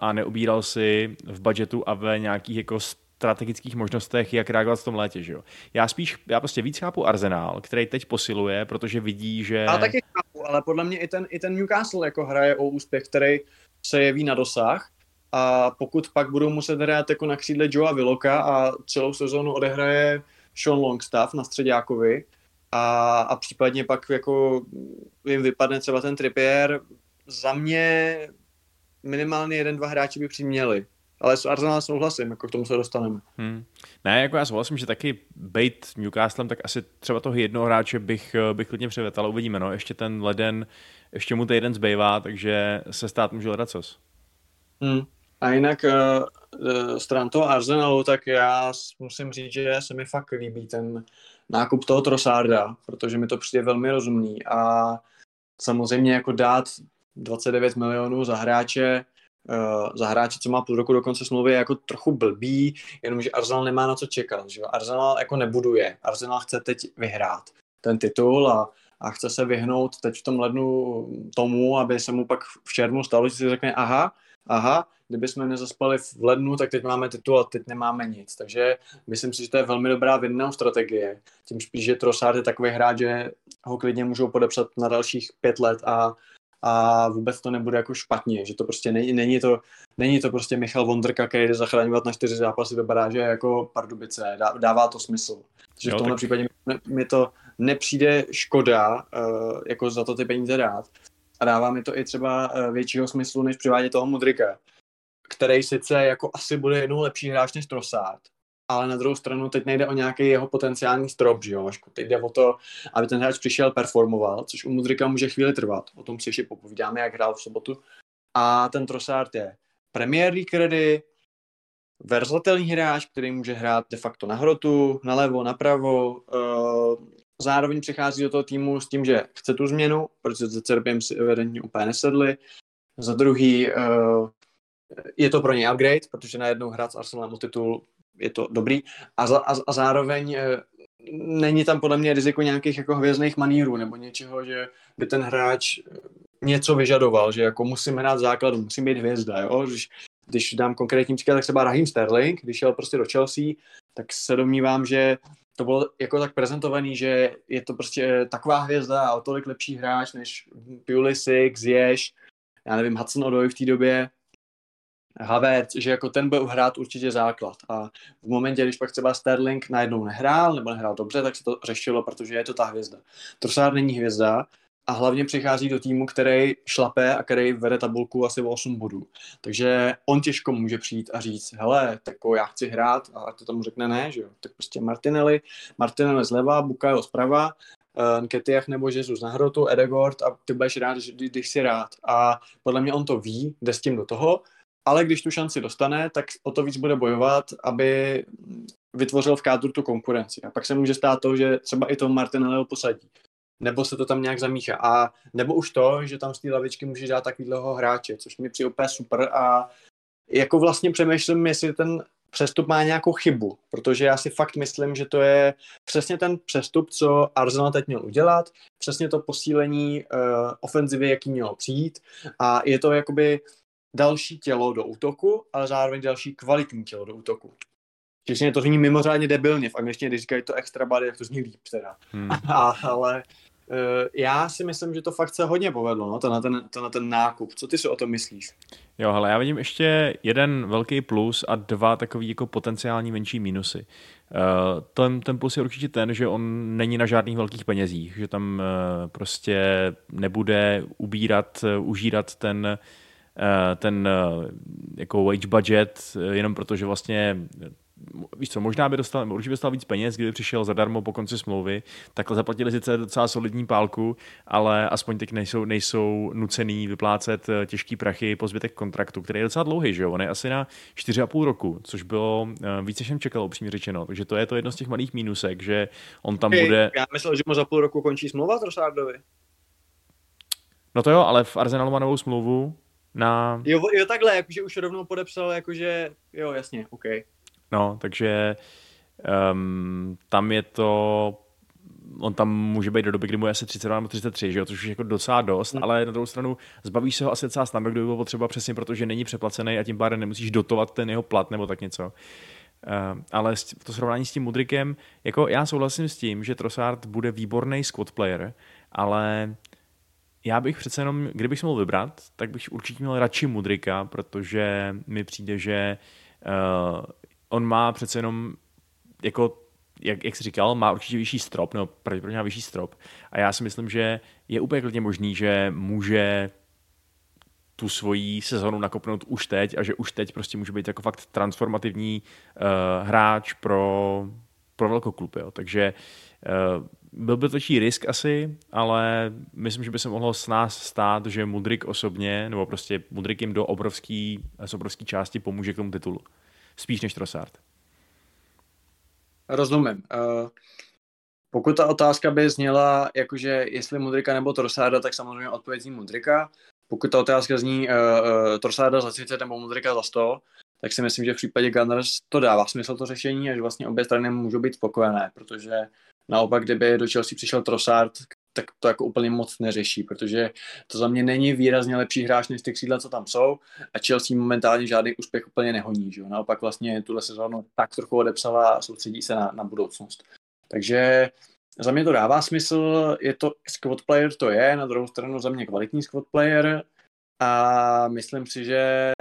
a neubíral si v budžetu a ve nějakých jako strategických možnostech, jak reagovat v tom létě, že jo. Já spíš, já prostě víc chápu Arsenal, který teď posiluje, protože vidí, že... Já taky chápu, ale podle mě i ten, i ten Newcastle jako hraje o úspěch, který se jeví na dosah, a pokud pak budou muset hrát jako na křídle Joea Willoka a celou sezónu odehraje Sean Longstaff na středákovi a, a případně pak jako jim vypadne třeba ten Trippier, za mě minimálně jeden, dva hráči by přiměli. Ale s Arsenalem souhlasím, jako k tomu se dostaneme. Hmm. Ne, jako já souhlasím, že taky bejt Newcastlem, tak asi třeba toho jednoho hráče bych, bych klidně přivedl, ale uvidíme, no, ještě ten leden, ještě mu ten jeden zbývá, takže se stát může hledat cos. Hmm. A jinak uh, stran toho Arsenalu, tak já musím říct, že se mi fakt líbí ten nákup toho Trossarda, protože mi to přijde velmi rozumný a samozřejmě jako dát dvacet devět milionů za hráče, Uh, za hráče, co má půl roku do konce smlouvy, je jako trochu blbý, jenomže Arsenal nemá na co čekat, že Arsenal jako nebuduje, Arsenal chce teď vyhrát ten titul a, a chce se vyhnout teď v tom lednu tomu, aby se mu pak v červnu stalo, že si řekne aha, aha, kdyby jsme nezaspali v lednu, tak teď máme titul a teď nemáme nic, takže myslím si, že to je velmi dobrá vinná strategie, tím spíš, že Trossard je takový hráč, že ho klidně můžou podepsat na dalších pět let a a vůbec to nebude jako špatně, že to prostě není, není, to, není to prostě Michal Vondrka, který jde zachraňovat na čtyři zápasy do baráže jako Pardubice, dá, dává to smysl. Takže jo, v tomhle tak... případě mi to nepřijde škoda uh, jako za to ty peníze dát a dává mi to i třeba uh, většího smyslu, než přivádět toho Mudryka, který sice jako asi bude jednou lepší hráč než Trossard, ale na druhou stranu teď nejde o nějaký jeho potenciální strop, že jo, Vašku? Teď jde o to, aby ten hráč přišel, performoval, což u Mudryka může chvíli trvat, o tom si ještě popovídáme, jak hrál v sobotu. A ten Trossard je Premier League ready, verzatelný hráč, který může hrát de facto na hrotu, nalevo, napravo, zároveň přichází do toho týmu s tím, že chce tu změnu, protože se Cerběm si evidentně úplně nesedli, za druhý je to pro něj upgrade, protože najednou hrát s Arsenalem o titul je to dobrý a, za, a, a zároveň e, není tam podle mě riziko nějakých jako hvězdných manýrů nebo něčeho, že by ten hráč něco vyžadoval, že jako musím hrát v základu, musím být hvězda, jo? Když, když dám konkrétní příklad, tak třeba Raheem Sterling, když šel prostě do Chelsea, tak se domnívám, že to bylo jako tak prezentovaný, že je to prostě taková hvězda a o tolik lepší hráč než Pulisic, Ziyech, já nevím, Hudson-Odoi v té době, Havertz, že jako ten byl hrát určitě základ a v momentě, když pak třeba Sterling najednou nehrál nebo nehrál dobře, tak se to řešilo, protože je to ta hvězda. Trossard není hvězda a hlavně přichází do týmu, který šlape a který vede tabulku asi o osm bodů. Takže on těžko může přijít a říct, hele, tak já chci hrát a to tomu řekne ne, že jo, tak prostě Martinelli, Martinelli zleva, Bukayo zprava, Nketiah nebo Jesus na hrotu, Ødegaard a ty budeš rád, když si rád a podle mě on to ví, jde s tím do toho. Ale když tu šanci dostane, tak o to víc bude bojovat, aby vytvořil v kádru tu konkurenci. A pak se může stát to, že třeba i toho Martinelliho posadí. Nebo se to tam nějak zamíchá. A nebo už to, že tam z té lavičky může dát takovýhleho hráče, což mi přijde úplně super. A jako vlastně přemýšlím, jestli ten přestup má nějakou chybu. Protože já si fakt myslím, že to je přesně ten přestup, co Arsenal teď měl udělat. Přesně to posílení uh, ofenzivy, jaký mělo přijít. A je to jakoby další tělo do útoku, ale zároveň další kvalitní tělo do útoku. Česně to zní mimořádně debilně v angličtině, když říkají to extra body, tak to zní líp teda. Hmm. A, ale uh, já si myslím, že to fakt se hodně povedlo, no, to na ten, to na ten nákup. Co ty si o tom myslíš? Jo, hele, já vidím ještě jeden velký plus a dva takový jako potenciální menší mínusy. Uh, ten, ten plus je určitě ten, že on není na žádných velkých penězích, že tam uh, prostě nebude ubírat, uh, užírat ten ten jako wage budget, jenom protože vlastně víš co, možná by dostal, určitě by dostal víc peněz, kdyby přišel zadarmo po konci smlouvy, takhle zaplatili sice docela solidní pálku, ale aspoň teď nejsou, nejsou nucený vyplácet těžký prachy po zbytek kontraktu, který je docela dlouhý, že jo, on je asi na čtyři a půl roku, což bylo víc, než jsem čekal, upřímně řečeno, takže to je to jedno z těch malých mínusek, že on tam okay, bude... Já myslel, že mu za půl roku končí smlouva Trossardovi. No to jo, ale v Arsenalu má novou smlouvu. na... Jo, jo takhle, jakože už rovnou podepsal, jakože jo, jasně, OK. No, takže um, tam je to... On tam může být do doby, kdy mu je asi třicet dva nebo třicet tři, že jo, což je jako docela dost, mm. ale na druhou stranu zbaví se ho asi docela snadno, kdyby bylo potřeba přesně, protože není přeplacený a tím pádem nemusíš dotovat ten jeho plat nebo tak něco. Uh, ale to srovnání s tím Mudrykem, jako já souhlasím s tím, že Trossard bude výborný squad player, ale já bych přece jenom, kdybych si mohl vybrat, tak bych určitě měl radši Mudryka, protože mi přijde, že uh, on má přece jenom jako Jak, jak jsi říkal, má určitě vyšší strop, nebo pravděpodobně má vyšší strop. A já si myslím, že je úplně klidně možný, že může tu svoji sezonu nakopnout už teď a že už teď prostě může být jako fakt transformativní uh, hráč pro, pro velkoklub. Jo. Takže uh, byl by to větší risk asi, ale myslím, že by se mohlo s nás stát, že Mudryk osobně, nebo prostě Mudryk jim do obrovský, z obrovský části pomůže k tomu titulu. Spíš než Trossard. Rozumím. Uh, pokud ta otázka by zněla, jakože jestli Mudryka nebo Trossarda, tak samozřejmě odpověď zní Mudryka. Pokud ta otázka zní uh, uh, Trossarda za třicet nebo Mudryka za sto, tak si myslím, že v případě Gunners to dává smysl to řešení a že vlastně obě strany můžou být spokojené, protože naopak, kdyby do Chelsea přišel Trossard, tak to jako úplně moc neřeší, protože to za mě není výrazně lepší hráč než ty křídla, co tam jsou, a Chelsea momentálně žádný úspěch úplně nehoní, že jo? Naopak vlastně tuhle sezónu tak trochu odepsala a soustředí se na, na budoucnost. Takže za mě to dává smysl, je to squad player, to je, na druhou stranu za mě kvalitní squad player a myslím si, že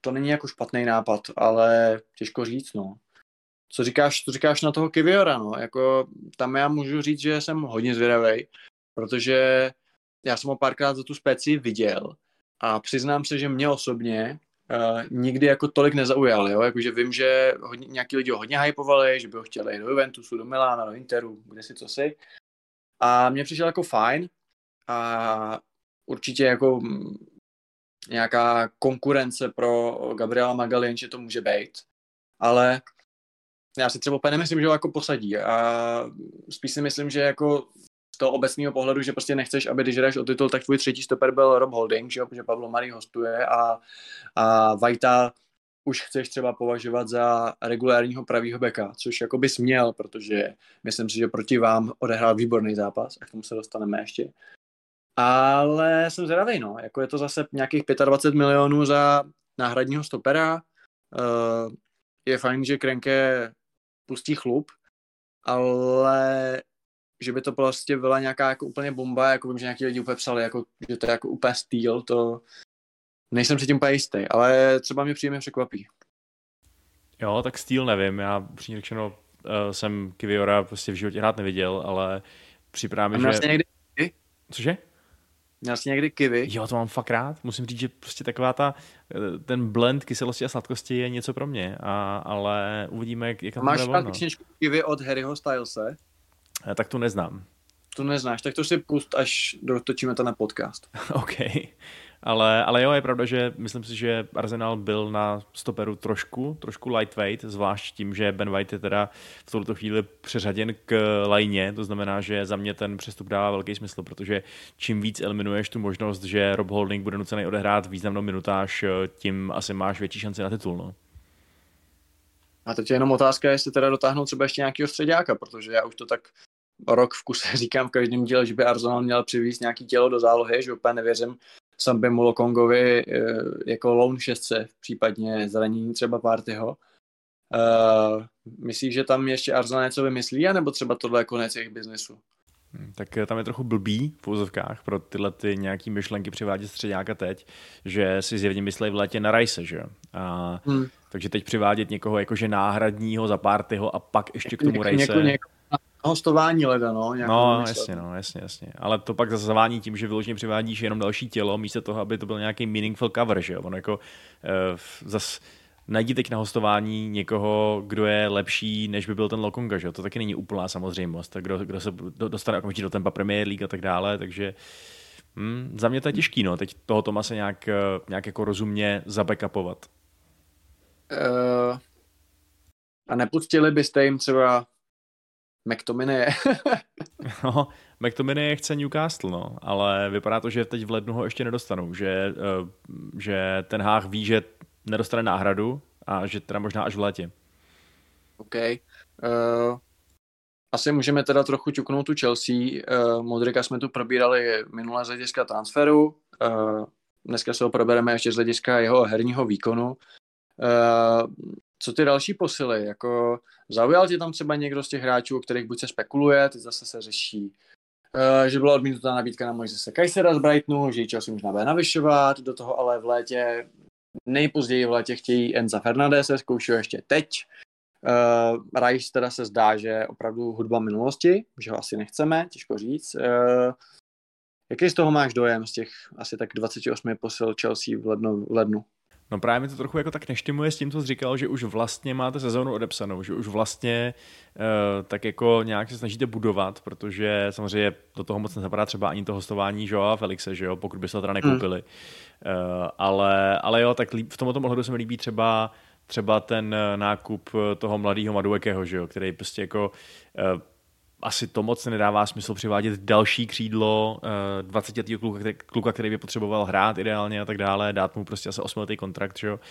to není jako špatný nápad, ale těžko říct, no. Co říkáš, co říkáš na toho Kiwiora, no? Jako, tam já můžu říct, že jsem hodně zvědavej, protože já jsem ho párkrát za tu speci viděl a přiznám se, že mě osobně uh, nikdy jako tolik nezaujal, jo? Jakože vím, že hodně, nějaký lidi ho hodně hypovali, že by ho chtěli do Juventusu, do Milána, do Interu, kde si, co si. A mně přišel jako fajn a určitě jako nějaká konkurence pro Gabriela Magalhães, že to může být, ale já si třeba úplně nemyslím, že ho jako posadí a spíš si myslím, že jako z toho obecného pohledu, že prostě nechceš, aby když jdeš o titul, tak tvůj třetí stoper byl Rob Holding, že jo, protože Pablo Mari hostuje a, a Vajta už chceš třeba považovat za regulárního pravýho beka, což jako bys měl, protože myslím si, že proti vám odehrál výborný zápas a k tomu se dostaneme ještě. Ale jsem zvědavej, no, jako je to zase nějakých dvacet pět milionů za náhradního stopera, uh, je fajn, že Krenke pustí chlup, ale že by to prostě byla nějaká jako úplně bomba, jako vím, že nějaký lidi úplně psali, jako, že to je jako úplně styl, to nejsem si tím úplně jistý, ale třeba mě příjemně překvapí. Jo, tak styl nevím, já přímě řečeno jsem Kiwiora prostě v životě hrát neviděl, ale připadá mi, že... Měl jsi někdy Kiwi? Cože? Měl jsi někdy Kiwi? Jo, to mám fakt rád, musím říct, že prostě taková ta... ten blend kyselosti a sladkosti je něco pro mě, a, ale uvidíme, jak, jak tam bude volno. Máš tak knižku Kiwi od Harryho Stylese? A tak tu neznám. Tu neznáš, tak to si pust, až dotočíme to na podcast. OK, ale, ale jo, je pravda, že myslím si, že Arsenal byl na stoperu trošku, trošku lightweight, zvlášť tím, že Ben White je teda v tuto chvíli přeřaděn k lajně, to znamená, že za mě ten přestup dává velký smysl, protože čím víc eliminuješ tu možnost, že Rob Holding bude nucený odehrát významnou minutáž, tím asi máš větší šanci na titul, no. A teď je jenom otázka, jestli teda dotáhnou třeba ještě nějakého středáka, protože já už to tak rok v kuse říkám v každém díle, že by Arsenal měl přivízt nějaký tělo do zálohy, že úplně nevěřím Sambi Mulokongovi jako lone šestce, případně zranění třeba Partyho. Uh, myslíš, že tam ještě Arsenal něco vymyslí, anebo třeba tohle je konec jejich biznesu? Tak tam je trochu blbý v pouzovkách pro tyhle ty nějaký myšlenky přivádět středňáka teď, že si zjevně myslej v létě na Rice, že jo? A hmm. takže teď přivádět někoho jakože náhradního za Partyho a pak ještě k tomu Rice... Hostování leda, no. No, jasně, no, jasně, jasně. Ale to pak zase zavání tím, že vyloženě přivádíš jenom další tělo, místo toho, aby to byl nějaký meaningful cover, že jo. On jako uh, zase najdi teď na hostování někoho, kdo je lepší, než by byl ten Lokonga, že jo. To taky není úplná samozřejmost, kdo, kdo se dostane okamžitě do tempa Premier League a tak dále, takže hm, za mě to je těžký, no. Teď toho Toma se nějak, nějak jako rozumně zabackupovat. Uh, a nepustili byste jim třeba McTominay. No, McTominay chce Newcastle, no, ale vypadá to, že teď v lednu ho ještě nedostanou, že, že ten Hách ví, že nedostane náhradu a že teda možná až v létě. OK. Uh, asi můžeme teda trochu ťuknout tu Chelsea. Uh, Modrika jsme tu probírali minulé z hlediska transferu. Uh, dneska se ho probereme ještě z hlediska jeho herního výkonu. Uh, co ty další posily? Jako, zaujal tě tam třeba někdo z těch hráčů, o kterých buď se spekuluje, teď zase se řeší, uh, že byla odmítnutá nabídka na Moise se Kajsera z Brightonu, že ji Chelsea možná bude navyšovat, do toho ale v létě, nejpozději v létě chtějí Enza Fernandese, zkoušel ještě teď. Uh, Rice teda se zdá, že opravdu hudba minulosti, že ho asi nechceme, těžko říct. Uh, jaký z toho máš dojem z těch asi tak dvacet osm posil Chelsea v lednu? V lednu? No právě mi to trochu jako tak neštimuje s tím, co jsi říkal, že už vlastně máte sezónu odepsanou, že už vlastně uh, tak jako nějak se snažíte budovat, protože samozřejmě do toho moc nezapadá třeba ani to hostování Joa Felixe, že jo, pokud by se to teda nekoupili. Mm. Uh, ale, ale jo, tak líb, v tomto ohledu se mi líbí třeba třeba ten nákup toho mladého Maduekeho, že jo, který prostě jako uh, asi to moc nedává smysl přivádět další křídlo uh, dvacetiletého kluka, který, kluka, který by potřeboval hrát ideálně a tak dále, dát mu prostě asi osmiletý kontrakt, že jo. Uh,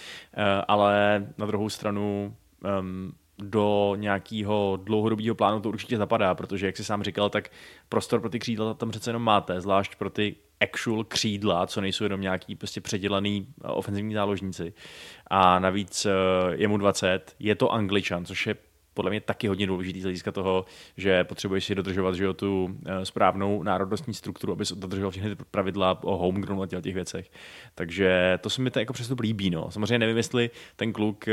ale na druhou stranu um, do nějakého dlouhodobého plánu to určitě zapadá, protože jak jsi sám říkal, tak prostor pro ty křídla tam přece jenom máte, zvlášť pro ty actual křídla, co nejsou jenom nějaký prostě předělaný ofenzivní záložníci. A navíc je mu dvacet, je to Angličan, což je podle mě taky hodně důležitý z hlediska toho, že potřebuješ si dodržovat, že jo, tu správnou národnostní strukturu, abys dodržoval všechny ty pravidla o homegrown a těch věcech. Takže to se mi ten jako přestup líbí. No. Samozřejmě nevím, jestli ten kluk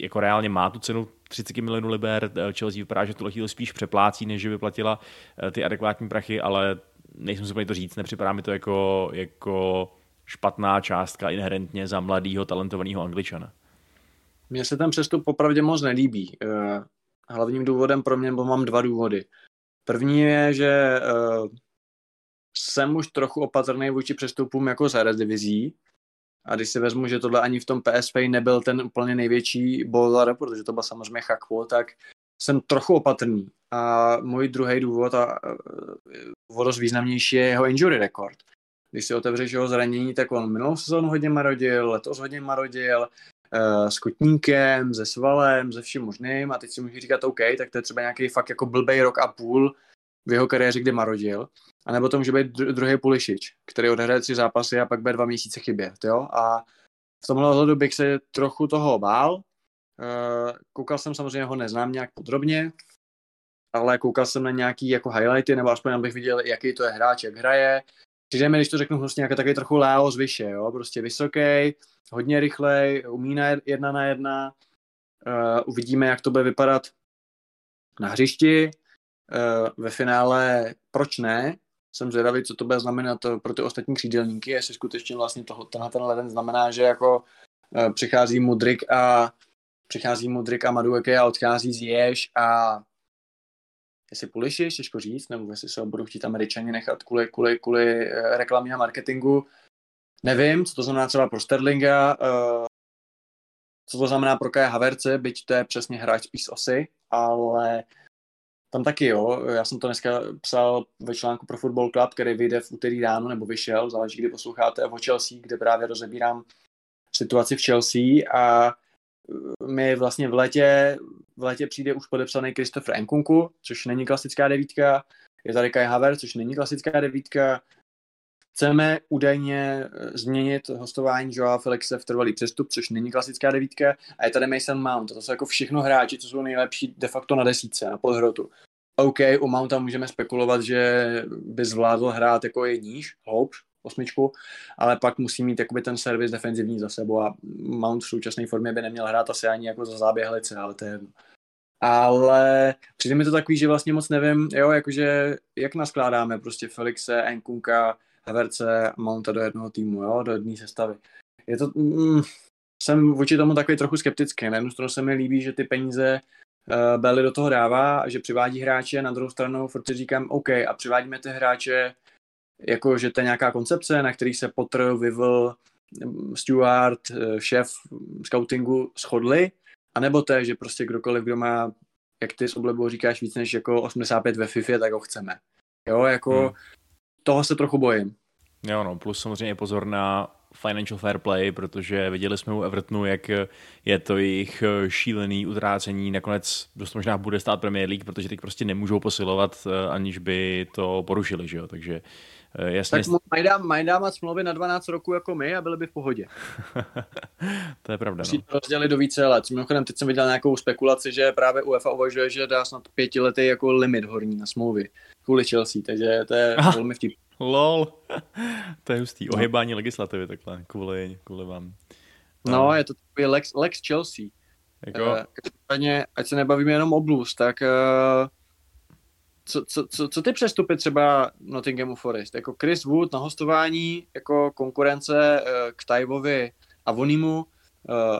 jako reálně má tu cenu třicet milionů liber, Chelsea vypadá, že tuhle chvíli spíš přeplácí, než že vyplatila ty adekvátní prachy, ale nejsem schopný to říct, nepřipadá mi to jako, jako špatná částka inherentně za mladýho, talentovaného Angličana. Mně se ten přestup popravdě moc nelíbí. Hlavním důvodem pro mě, bo mám dva důvody. První je, že jsem už trochu opatrný vůči přestupům jako z Eredivizí. A když si vezmu, že tohle ani v tom P S V nebyl ten úplně největší bowler, protože to byl samozřejmě Chakpo, tak jsem trochu opatrný. A můj druhý důvod a o dost významnější je jeho injury record. Když si otevřeš jeho zranění, tak on minulou sezónu hodně marodil, letos hodně marodil, uh, s kotníkem, se svalem, se vším možným a teď si můžu říkat OK, tak to je třeba nějaký fakt jako blbej rok a půl v jeho kariéře, kdy marodil. A nebo to může být dru- druhý Pulisic, který odehraje tři zápasy a pak bude dva měsíce chybět. Jo? A v tomhle ohledu bych se trochu toho bál. Uh, koukal jsem, samozřejmě ho neznám nějak podrobně, ale koukal jsem na nějaký jako highlighty, nebo aspoň abych viděl, jaký to je hráč, jak hraje. Přijde mi, když to řeknu hnusně, jako takový trochu Léo z Vyše, jo? Prostě vysoký, hodně rychlej, umí na jedna na jedna. Uh, uvidíme, jak to bude vypadat na hřišti. Uh, ve finále proč ne? Jsem zvědavý, co to bude znamenat pro ty ostatní křídelníky, jestli skutečně vlastně toho, tenhle ten leden znamená, že jako uh, přichází Mudryk a přichází Mudryk a Madueke a odchází Ziyech a jestli Pulisic, těžko říct, nebo jestli se ho budou chtít Američani nechat kvůli, kvůli, kvůli reklamě a marketingu. Nevím, co to znamená třeba pro Sterlinga, uh, co to znamená pro Kaja Havertze, byť to je přesně hráč spíš z osy, ale tam taky jo, já jsem to dneska psal ve článku pro Football Club, který vyjde v úterý ráno, nebo vyšel, záleží, kdy posloucháte, o Chelsea, kde právě rozebírám situaci v Chelsea a mi vlastně v létě, v létě přijde už podepsaný Christopher Nkunku, což není klasická devítka, je tady Kai Havertz, což není klasická devítka. Chceme údajně změnit hostování Joao Felixe v trvalý přestup, což není klasická devítka, a je tady Mason Mount. To jsou jako všechno hráči, co jsou nejlepší de facto na desítce, na podhrotu. OK, u Mounta můžeme spekulovat, že by zvládl hrát jako je níž, hloub, osmičku, ale pak musí mít jakoby ten servis defenzivní za sebou a Mount v současné formě by neměl hrát asi ani jako za záběhlice, ale to je jedno. Ale přijde mi to takový, že vlastně moc nevím, jo, jakože jak naskládáme prostě Felixe, Nkunka, Havertze, Mounta do jednoho týmu, jo, do jedné sestavy. Je to, mm, jsem vůči tomu takový trochu skeptický. Na jednu stranu se mi líbí, že ty peníze uh, Belly do toho dává a že přivádí hráče, na druhou stranu furt si říkám OK, a přivádíme ty hráče, jako že to je nějaká koncepce, na kterých se Potter, Vivl, Stewart, šéf scoutingu shodli, anebo to je, že prostě kdokoliv, kdo má jak ty s oblebou říkáš, víc než jako osmdesát pět ve FIFA, tak ho chceme. Jo, jako hmm. toho se trochu bojím. Jo, no, plus samozřejmě pozor na financial fair play, protože viděli jsme u Evertonu, jak je to jejich šílený utrácení. Nakonec dost možná bude stát Premier League, protože teď prostě nemůžou posilovat, aniž by to porušili, že jo, takže jasně. Tak mají dám, dámat smlouvy na dvanáct roků jako my a byli by v pohodě. To je pravda, no. Musí to rozdělit do více let. Mimochodem, teď jsem viděl nějakou spekulaci, že právě UEFA uvažuje, že dá snad pětiletý jako limit horní na smlouvy kvůli Chelsea, takže to je Aha. velmi vtipný. Lol, to je hustý, ohybání no. legislativy takhle, kvůli, kvůli vám. No. no, je to takový Lex, Lex Chelsea. Jako? Každopádně, ať se nebavíme jenom o Blues, tak co, co, co, co ty přestupy třeba Nottinghamu Forest? Jako Chris Wood na hostování, jako konkurence k Tyvovi a Vonimu,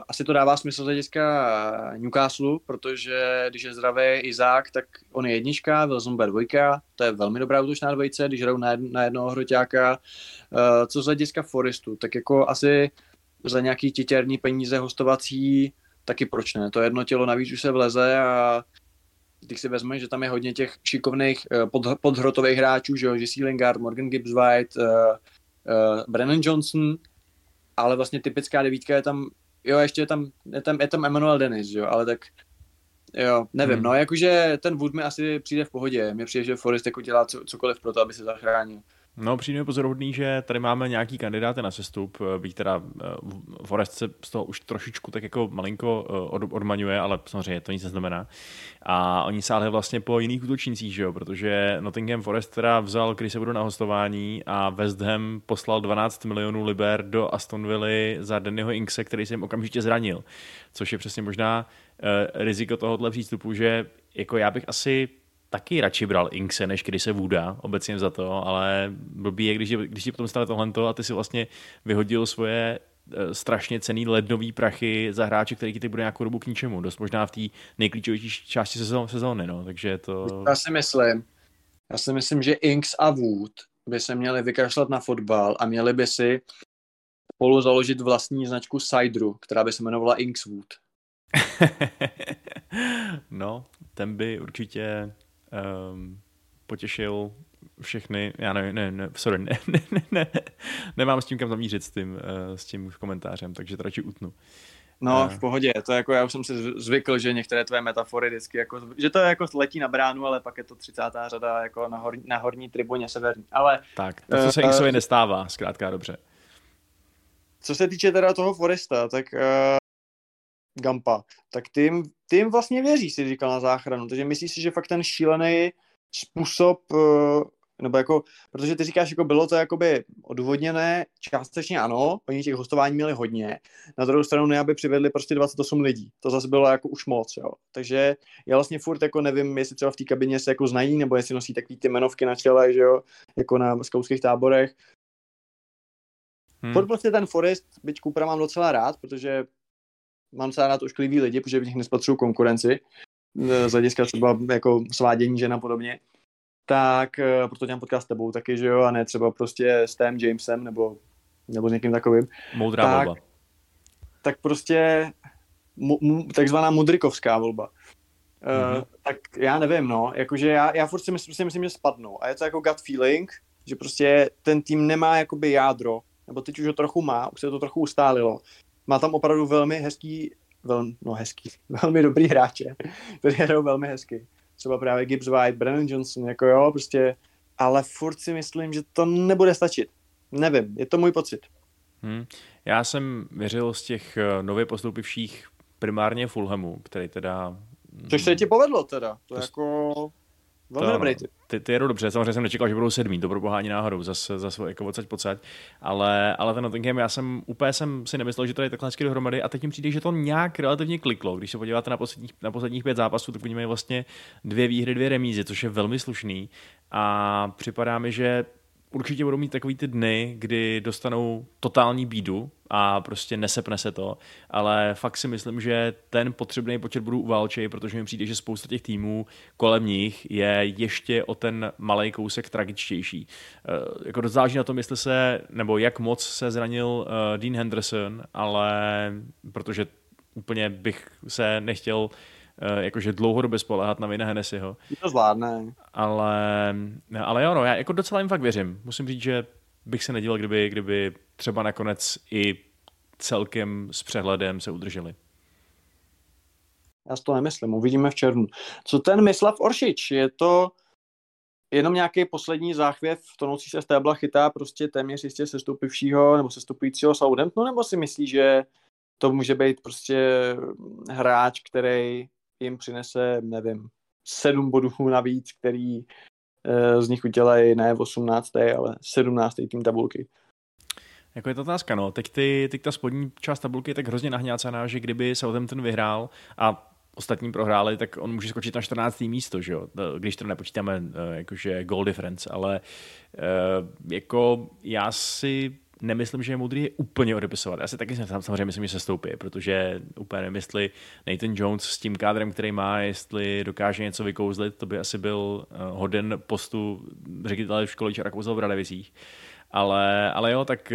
asi to dává smysl z hlediska Newcastle, protože když je zdravý Izák, tak on je jednička, Wilson bude dvojka, to je velmi dobrá útočná dvojice, když hrajou na jednoho hroťáka. Co z hlediska Forestu, tak jako asi za nějaký titěrní peníze hostovací, taky proč ne, to jedno tělo navíc už se vleze a když si vezmeš, že tam je hodně těch šikovných pod, podhrotových hráčů, že jo, Jesse Lingard, Morgan Gibbs-White, uh, uh, Brennan Johnson, ale vlastně typická devítka je tam. Jo, ještě je tam, je tam, je tam Emmanuel Dennis, jo, ale tak, jo, nevím, hmm. no, jakože ten Wood mi asi přijde v pohodě, mně přijde, že Forest jako dělá co, cokoliv pro to, aby se zachránil. No, přijde mi pozoruhodný, že tady máme nějaký kandidáty na sestup, byť teda Forest se z toho už trošičku tak jako malinko od, odmaňuje, ale samozřejmě to nic neznamená. A oni sáhli vlastně po jiných útočnících, že jo, protože Nottingham Forest teda vzal Chrise Wooda na hostování a West Ham poslal dvanáct milionů liber do Aston Villy za Dannyho Inkse, který se jim okamžitě zranil, což je přesně možná eh, riziko tohohle přístupu, že jako já bych asi taky radši bral Inkse, než když se Wooda, obecně za to, ale blbý je, když, když ti potom stane tohleto a ty si vlastně vyhodil svoje strašně cený lednový prachy za hráče, který ti bude nějakou dobu k ničemu. Dost možná v té nejklíčovější části sezóny, no, takže to... Já si myslím, já si myslím, že Inks a Wood by se měli vykašlat na fotbal a měli by si spolu založit vlastní značku Cideru, která by se jmenovala Inks Wood. No, ten by určitě... Um, potěšil všechny, já nevím, ne, ne, sorry, ne, ne, ne, ne, nemám s tím kam zamířit s tím, uh, s tím komentářem, takže to radši utnu. No, uh. v pohodě, to jako já už jsem si zvykl, že některé tvé metafory vždycky, jako, že to jako letí na bránu, ale pak je to třicátá řada jako na, hor, na horní tribuně severní, ale... Tak, to, co se uh, Inksovi nestává, zkrátka dobře. Co se týče teda toho Foresta, tak... Uh... Gampa, tak ty jim, ty jim vlastně věří, si říkal na záchranu, takže myslíš si, že fakt ten šílený způsob, nebo jako, protože ty říkáš, jako bylo to jakoby odůvodněné, částečně ano, oni těch hostování měli hodně, na druhou stranu ne, aby přivedli prostě dvacet osm lidí, to zase bylo jako už moc, jo, takže já vlastně furt jako nevím, jestli třeba v té kabině se jako znají, nebo jestli nosí takový ty jmenovky na čele, že jo, jako na skautských táborech. Hmm. Furt prostě ten Forest, byť Kupra mám docela rád, protože mám se rád ošklivý lidi, protože v nich nespatřuju konkurenci, z hlediska třeba jako svádění žen a podobně. Tak proto dělám podcast s tebou taky, že jo, a ne třeba prostě s Tém Jamesem nebo, nebo s někým takovým. Moudrá tak, volba. Tak prostě mu, mu, takzvaná mudrikovská volba. Mm-hmm. Uh, tak já nevím, no, jakože já, já furt si myslím, si myslím, že spadnou. A je to jako gut feeling, že prostě ten tým nemá jakoby jádro, nebo teď už ho trochu má, už se to trochu ustálilo. Má tam opravdu velmi hezký, vel, no hezký, velmi dobrý hráče, který hrajou velmi hezky. Třeba právě Gibbs White, Brennan Johnson, jako jo, prostě, ale furt si myslím, že to nebude stačit. Nevím, je to můj pocit. Hmm. Já jsem věřil z těch nově postoupivších primárně Fulhamu, který teda... Což se ti povedlo teda, to, to jako... Velmi to, dobrý tip. Ty, ty jedou dobře, samozřejmě jsem nečekal, že budou sedmí, to pro bohání náhodou, zase zas, jako odsaď pocať, ale, ale ten Nottingham, já jsem úplně jsem si nemyslel, že to je takhle hezky dohromady a teď mi přijde, že to nějak relativně kliklo, když se podíváte na posledních, na posledních pět zápasů, tak oni mají vlastně dvě výhry, dvě remízy, což je velmi slušný a připadá mi, že určitě budou mít takový ty dny, kdy dostanou totální bídu a prostě nesepne se to, ale fakt si myslím, že ten potřebný počet budou uválčej, protože mi přijde, že spousta těch týmů kolem nich je ještě o ten malej kousek tragičtější. E, jako dost záleží na tom, jestli se, nebo jak moc se zranil e, Dean Henderson, ale protože úplně bych se nechtěl jakože dlouhodobě spoléhat na Wayna Hennessyho. To zvládne. Ale, ale jo, no, já jako docela jim fakt věřím. Musím říct, že bych se nedíval, kdyby, kdyby třeba nakonec i celkem s přehledem se udrželi. Já si to nemyslím, uvidíme v červnu. Co ten Mislav Oršič? Je to jenom nějaký poslední záchvěv tonoucí se stébla chytá prostě téměř jistě sestupivšího nebo sestupujícího Southamptonu, nebo si myslí, že to může být prostě hráč, který jim přinese, nevím, sedm bodů navíc, který z nich udělají ne osmnáctý, ale sedmnáctý tým tabulky? Jako je to otázka, no. Teď, ty, teď ta spodní část tabulky je tak hrozně nahňácená, že kdyby Southampton vyhrál a ostatní prohráli, tak on může skočit na čtrnácté místo, že jo? Když to nepočítáme jakože goal difference, ale jako já si nemyslím, že je moudrý je úplně odepisovat. Já si taky samozřejmě myslím, že se stoupí, protože úplně nevím, jestli Nathan Jones s tím kádrem, který má, jestli dokáže něco vykouzlit, to by asi byl hoden postu ředitele školních Rakousel v Radovicích. Ale, ale jo, tak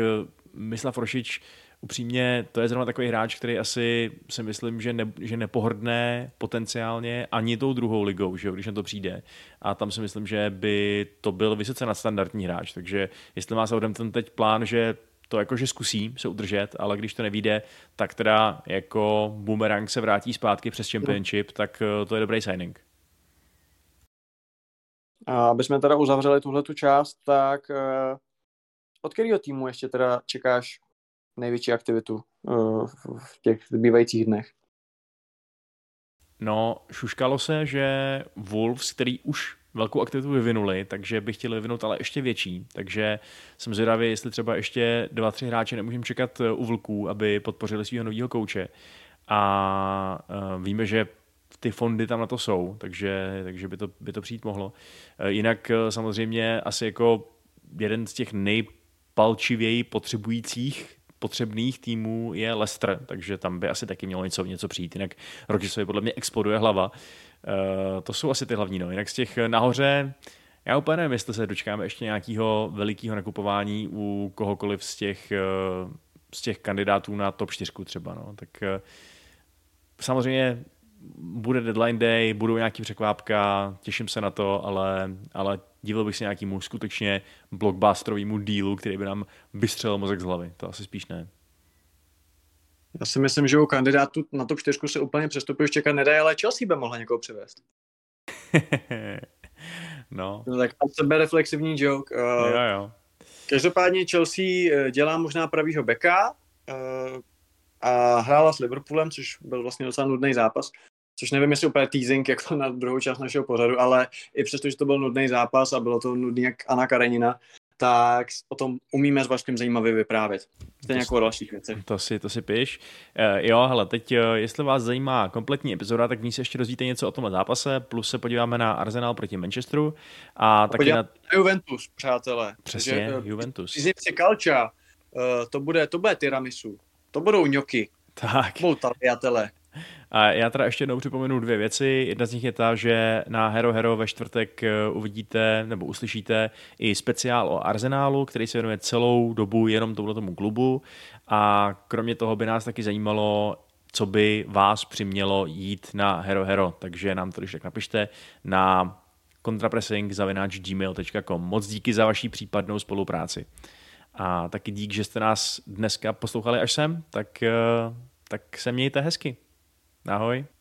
Mislav Oršič, upřímně, to je zrovna takový hráč, který asi si myslím, že, ne, že nepohrdne potenciálně ani tou druhou ligou, že jo, když na to přijde. A tam si myslím, že by to byl vysoce nadstandardní hráč. Takže jestli má Southampton teď plán, že to jakože zkusí se udržet, ale když to nevyjde, tak teda jako boomerang se vrátí zpátky přes Championship, tak to je dobrý signing. Aby jsme teda uzavřeli tuhletu část, tak od kterého týmu ještě teda čekáš největší aktivitu v těch zbývajících dnech? No, šuškalo se, že Wolves, který už velkou aktivitu vyvinuli, takže by chtěli vyvinout ale ještě větší, takže jsem zvědavý, jestli třeba ještě dva, tři hráče nemůžeme čekat u Vlků, aby podpořili svého nového kouče. A víme, že ty fondy tam na to jsou, takže, takže by, to, by to přijít mohlo. Jinak samozřejmě asi jako jeden z těch nejpalčivěji potřebujících potřebných týmů je Leicester, takže tam by asi taky mělo něco, něco přijít, jinak Rodgersovi podle mě exploduje hlava. Uh, to jsou asi ty hlavní, no. Jinak z těch nahoře, já úplně nevím, jestli se dočkáme ještě nějakého velikého nakupování u kohokoliv z těch, uh, z těch kandidátů na top čtyři třeba, no. Tak uh, samozřejmě bude deadline day, budou nějaký překvápka, těším se na to, ale, ale divil bych se nějakému skutečně blockbusterovému dealu, který by nám vystřelil mozek z hlavy. To asi spíš ne. Já si myslím, že u kandidátu na top čtyři se úplně přestupuješ čekat nedá, ale Chelsea by mohla někoho přivést. No. Tak tam sebe reflexivní joke. Uh, jo, jo. Každopádně Chelsea dělá možná pravýho beka, uh, a hrála s Liverpoolem, což byl vlastně docela nudný zápas, což nevím, jestli úplně teasing jako na druhou část našeho pořadu, ale i přesto, že to byl nudný zápas a bylo to nudný jak Anna Karenina, tak o tom umíme s Vaškem zajímavě vyprávět. To je nějakou dalších věcí. To si, to si píš. E, jo, hele, teď, jestli vás zajímá kompletní epizoda, tak v ní se ještě dozvíte něco o tomhle zápase, plus se podíváme na Arsenal proti Manchesteru. A, a taky na... na Juventus, přátelé. Přesně, že, Juventus. Když si kalča, to bude, to bude tiramisu. To budou ňoky. Tak. To budou taliatele. A já teda ještě jednou připomenu dvě věci. Jedna z nich je ta, že na herohero ve čtvrtek uvidíte nebo uslyšíte i speciál o Arsenálu, který se věnuje celou dobu jenom tomuto klubu. A kromě toho by nás taky zajímalo, co by vás přimělo jít na herohero. Takže nám to když tak napište na contrapresing zavináč gmail tečka com. Moc díky za vaši případnou spolupráci. A taky dík, že jste nás dneska poslouchali až sem, tak, tak se mějte hezky. Ahoj.